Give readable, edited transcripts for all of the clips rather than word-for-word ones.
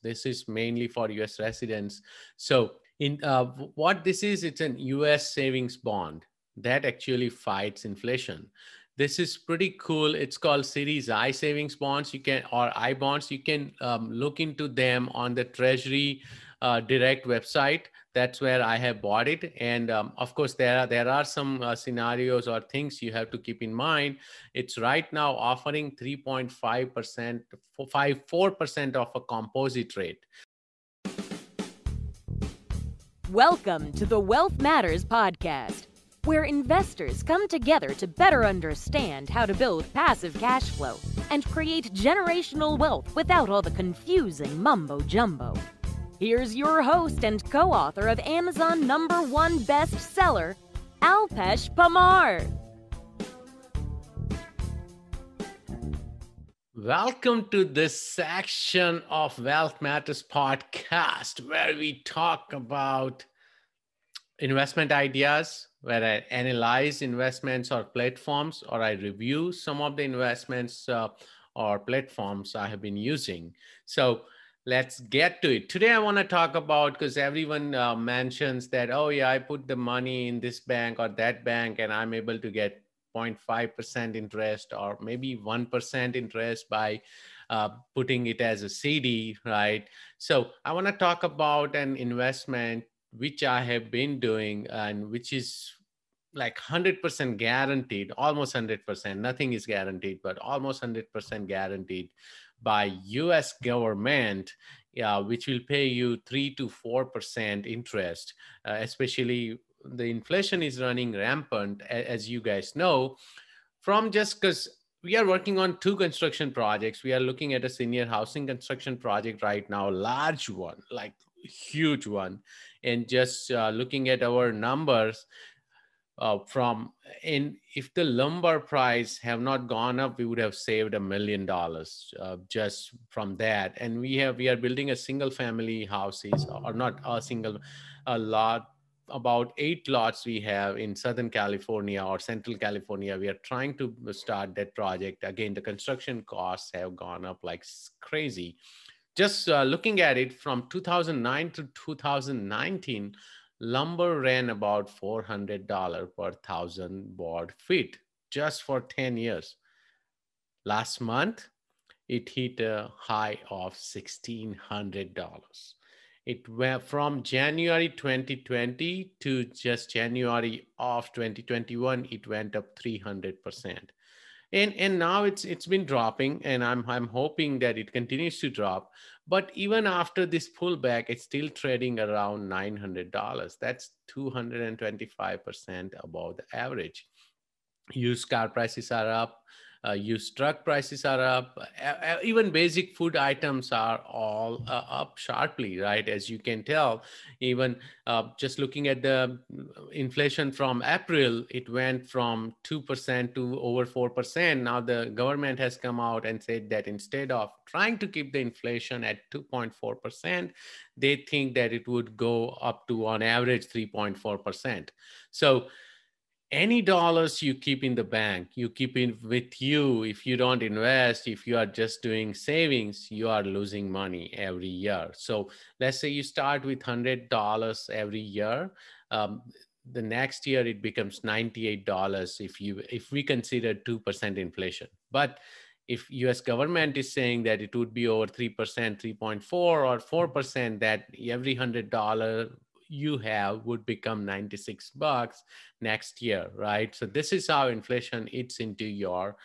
This is mainly for US residents. So in what this is, it's an US savings bond that actually fights inflation. This is pretty cool. It's called Series I Savings Bonds. You can, or I bonds, you can look into them on the Treasury Direct website. That's where I have bought it. And of course, there are some scenarios or things you have to keep in mind. It's right now offering 3.5%, 4% of a composite rate. Welcome to the Wealth Matters Podcast, where investors come together to better understand how to build passive cash flow and create generational wealth without all the confusing mumbo-jumbo. Here's your host and co-author of Amazon #1 bestseller, Alpesh Parmar. Welcome to this section of Wealth Matters Podcast, where we talk about investment ideas, where I analyze investments or platforms, or I review some of the investments or platforms I have been using. So let's get to it. Today I want to talk about, because everyone mentions that, oh yeah, I put the money in this bank or that bank and I'm able to get 0.5% interest or maybe 1% interest by putting it as a CD, right? So I want to talk about an investment which I have been doing and which is like 100% guaranteed, almost 100%, nothing is guaranteed, but almost 100% guaranteed by US government, which will pay you 3 to 4% interest, especially the inflation is running rampant, as you guys know, from just because we are working on two construction projects. We are looking at a senior housing construction project right now, large one, like huge one. And just looking at our numbers if the lumber price have not gone up, we would have saved $1 million just from that. And we are building a single family houses, or not a single, a lot, about 8 lots we have in Southern California or Central California. We are trying to start that project. Again, the construction costs have gone up like crazy. Just looking at it from 2009 to 2019, lumber ran about $400 per 1,000 board feet just for 10 years. Last month, it hit a high of $1,600. It went from January 2020 to just January of 2021, it went up 300%. And now it's been dropping, and I'm hoping that it continues to drop. But even after this pullback, it's still trading around $900. That's 225% above the average. Used car prices are up. Used truck prices are up. Even basic food items are all up sharply, right? As you can tell, even just looking at the inflation from April, it went from 2% to over 4%. Now the government has come out and said that instead of trying to keep the inflation at 2.4%, they think that it would go up to on average 3.4%. So any dollars you keep in the bank, you keep it with you. If you don't invest, if you are just doing savings, you are losing money every year. So let's say you start with $100 every year. The next year it becomes $98 if we consider 2% inflation. But if US government is saying that it would be over 3%, 3.4 or 4%, that every $100 you have would become $96 next year, right? So this is how inflation eats into your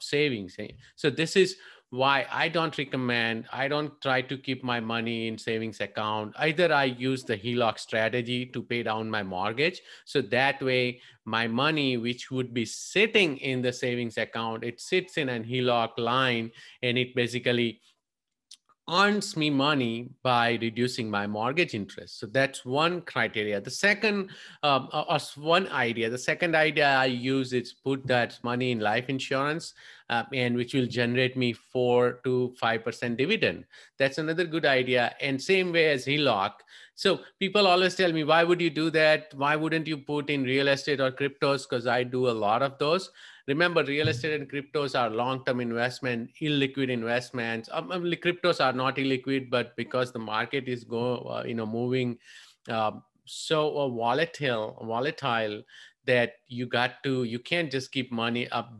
savings. So this is why I don't try to keep my money in savings account. Either I use the HELOC strategy to pay down my mortgage. So that way my money, which would be sitting in the savings account, it sits in an HELOC line and it basically earns me money by reducing my mortgage interest. So that's one criteria. The second, one idea, the second idea I use is put that money in life insurance. and which will generate me 4 to 5% dividend. That's another good idea. And same way as HELOC. So people always tell me, why would you do that? Why wouldn't you put in real estate or cryptos? Because I do a lot of those. Remember, real estate and cryptos are long-term investment, illiquid investments. Cryptos are not illiquid, but because the market is moving so volatile that you can't just keep money up,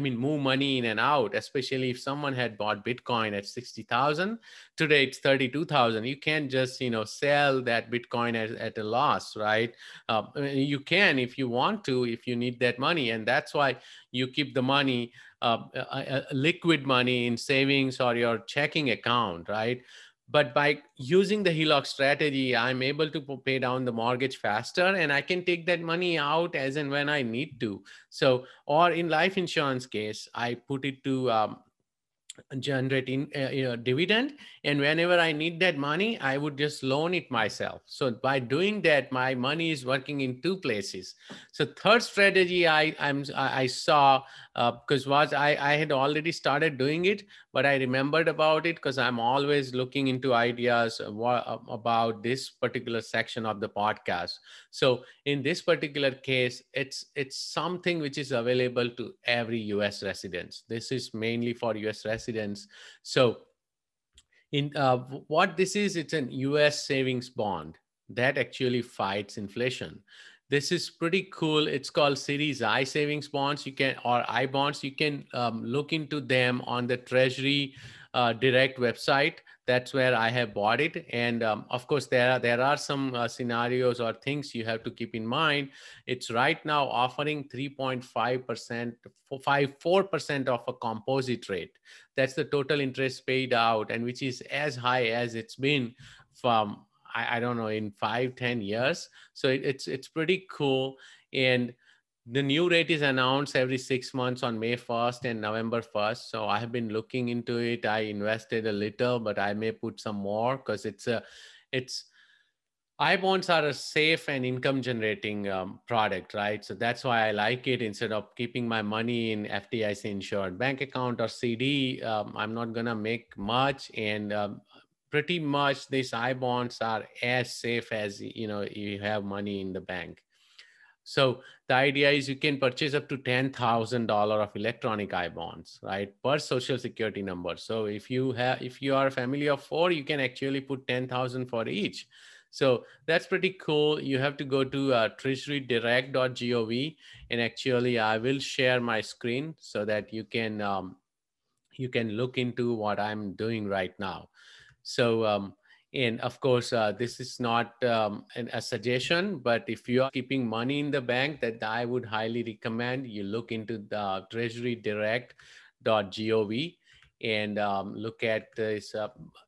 move money in and out, especially if someone had bought Bitcoin at 60,000, today it's 32,000. You can't just, sell that Bitcoin at a loss, right? You can, if you want to, if you need that money. And that's why you keep the money, liquid money in savings or your checking account, right? But by using the HELOC strategy, I'm able to pay down the mortgage faster, and I can take that money out as and when I need to. So, or in life insurance case, I put it to generate dividend. And whenever I need that money, I would just loan it myself. So by doing that, my money is working in two places. So third strategy I saw, because I had already started doing it, but I remembered about it because I'm always looking into ideas about this particular section of the podcast. So in this particular case, it's something which is available to every US residents. This is mainly for US residents. So in what this is, it's an US savings bond that actually fights inflation. This is pretty cool. It's called Series I Savings Bonds. I bonds. You can look into them on the Treasury Direct website. That's where I have bought it. And of course, there are some scenarios or things you have to keep in mind. It's right now offering 3.5%, 4% of a composite rate. That's the total interest paid out, and which is as high as it's been from, I don't know, in 5-10 years. So it's pretty cool. And the new rate is announced every 6 months on May 1st and November 1st. So I have been looking into it. I invested a little, but I may put some more because I-bonds are a safe and income generating product, right? So that's why I like it instead of keeping my money in FDIC insured bank account or CD. I'm not going to make much, and pretty much these I-bonds are as safe as, you have money in the bank. So the idea is you can purchase up to $10,000 of electronic I-bonds, right? Per social security number. So if you are a family of 4, you can actually put 10,000 for each. So that's pretty cool. You have to go to treasurydirect.gov, and actually I will share my screen so that you can look into what I'm doing right now. So, and of course, this is not a suggestion, but if you are keeping money in the bank, that I would highly recommend you look into the treasurydirect.gov and look at this.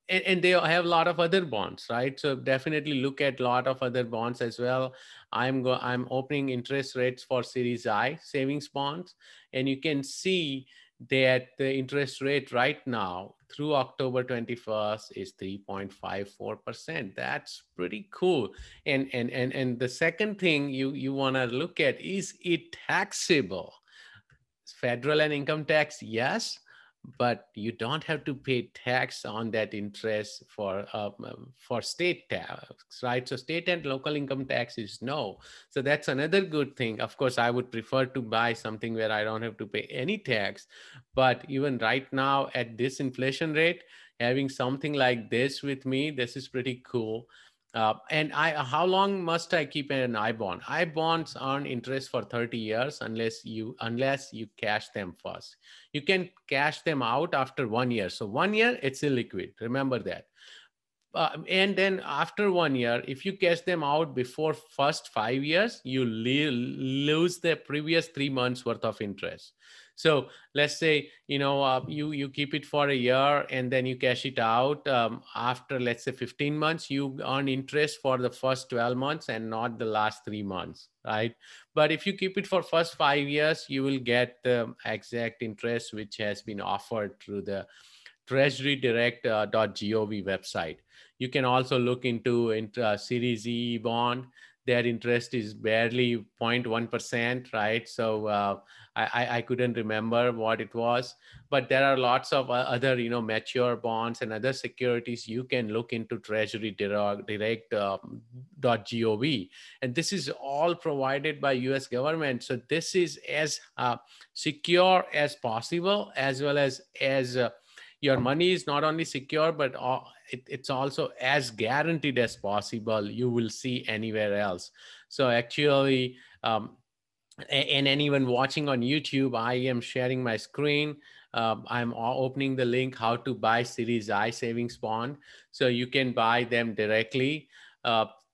And they have a lot of other bonds, right? So definitely look at a lot of other bonds as well. I'm opening interest rates for Series I savings bonds, and you can see that the interest rate right now through October 21st is 3.54%. That's pretty cool. And the second thing you want to look at, is it taxable? Federal and income tax, yes, but you don't have to pay tax on that interest for state tax, right? So state and local income tax is no. So that's another good thing. Of course, I would prefer to buy something where I don't have to pay any tax, but even right now at this inflation rate, having something like this with me, this is pretty cool. How long must I keep an I-bond? I-bonds earn interest for 30 years unless you cash them first. You can cash them out after 1 year. So 1 year, it's illiquid. Remember that. And then after 1 year, if you cash them out before first 5 years, you lose the previous 3 months worth of interest. So let's say, you keep it for a year and then you cash it out after, let's say, 15 months, you earn interest for the first 12 months and not the last 3 months, right? But if you keep it for first 5 years, you will get the exact interest which has been offered through the treasurydirect.gov website. You can also look into Series E bond. their interest is barely 0.1%, right? So I couldn't remember what it was, but there are lots of other, mature bonds and other securities you can look into treasurydirect.gov. And this is all provided by US government. So this is as secure as possible, as well as your money is not only secure, but it's also as guaranteed as possible you will see anywhere else. So actually, and anyone watching on YouTube, I am sharing my screen. I'm opening the link, how to buy Series I Savings Bond. So you can buy them directly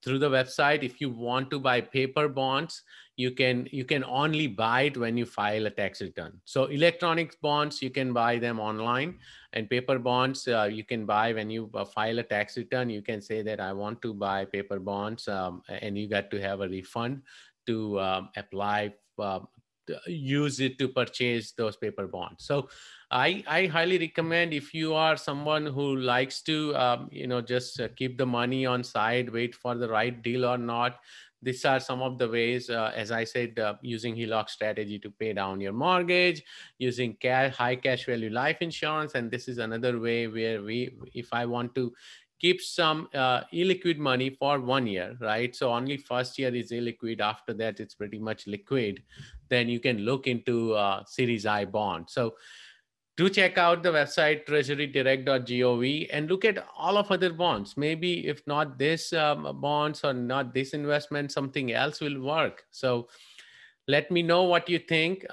through the website. If you want to buy paper bonds, you can only buy it when you file a tax return. So electronic bonds, you can buy them online, and paper bonds, you can buy when you file a tax return. You can say that I want to buy paper bonds, and you got to have a refund to apply, use it to purchase those paper bonds. So I highly recommend, if you are someone who likes to, just keep the money on side, wait for the right deal or not. These are some of the ways, as I said, using HELOC strategy to pay down your mortgage, using high cash value life insurance. And this is another way where if I want to keep some illiquid money for 1 year, right? So only first year is illiquid. After that, it's pretty much liquid. Then you can look into Series I bond. So do check out the website treasurydirect.gov and look at all of other bonds. Maybe if not this bonds or not this investment, something else will work. So let me know what you think.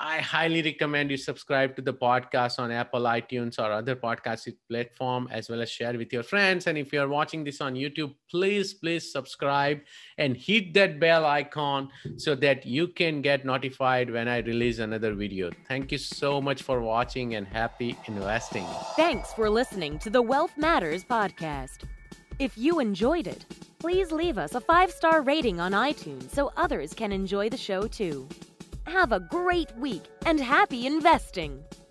I highly recommend you subscribe to the podcast on Apple, iTunes, or other podcast platform, as well as share with your friends. And if you're watching this on YouTube, please subscribe and hit that bell icon so that you can get notified when I release another video. Thank you so much for watching, and happy investing. Thanks for listening to the Wealth Matters podcast. If you enjoyed it, please leave us a 5-star rating on iTunes so others can enjoy the show too. Have a great week and happy investing!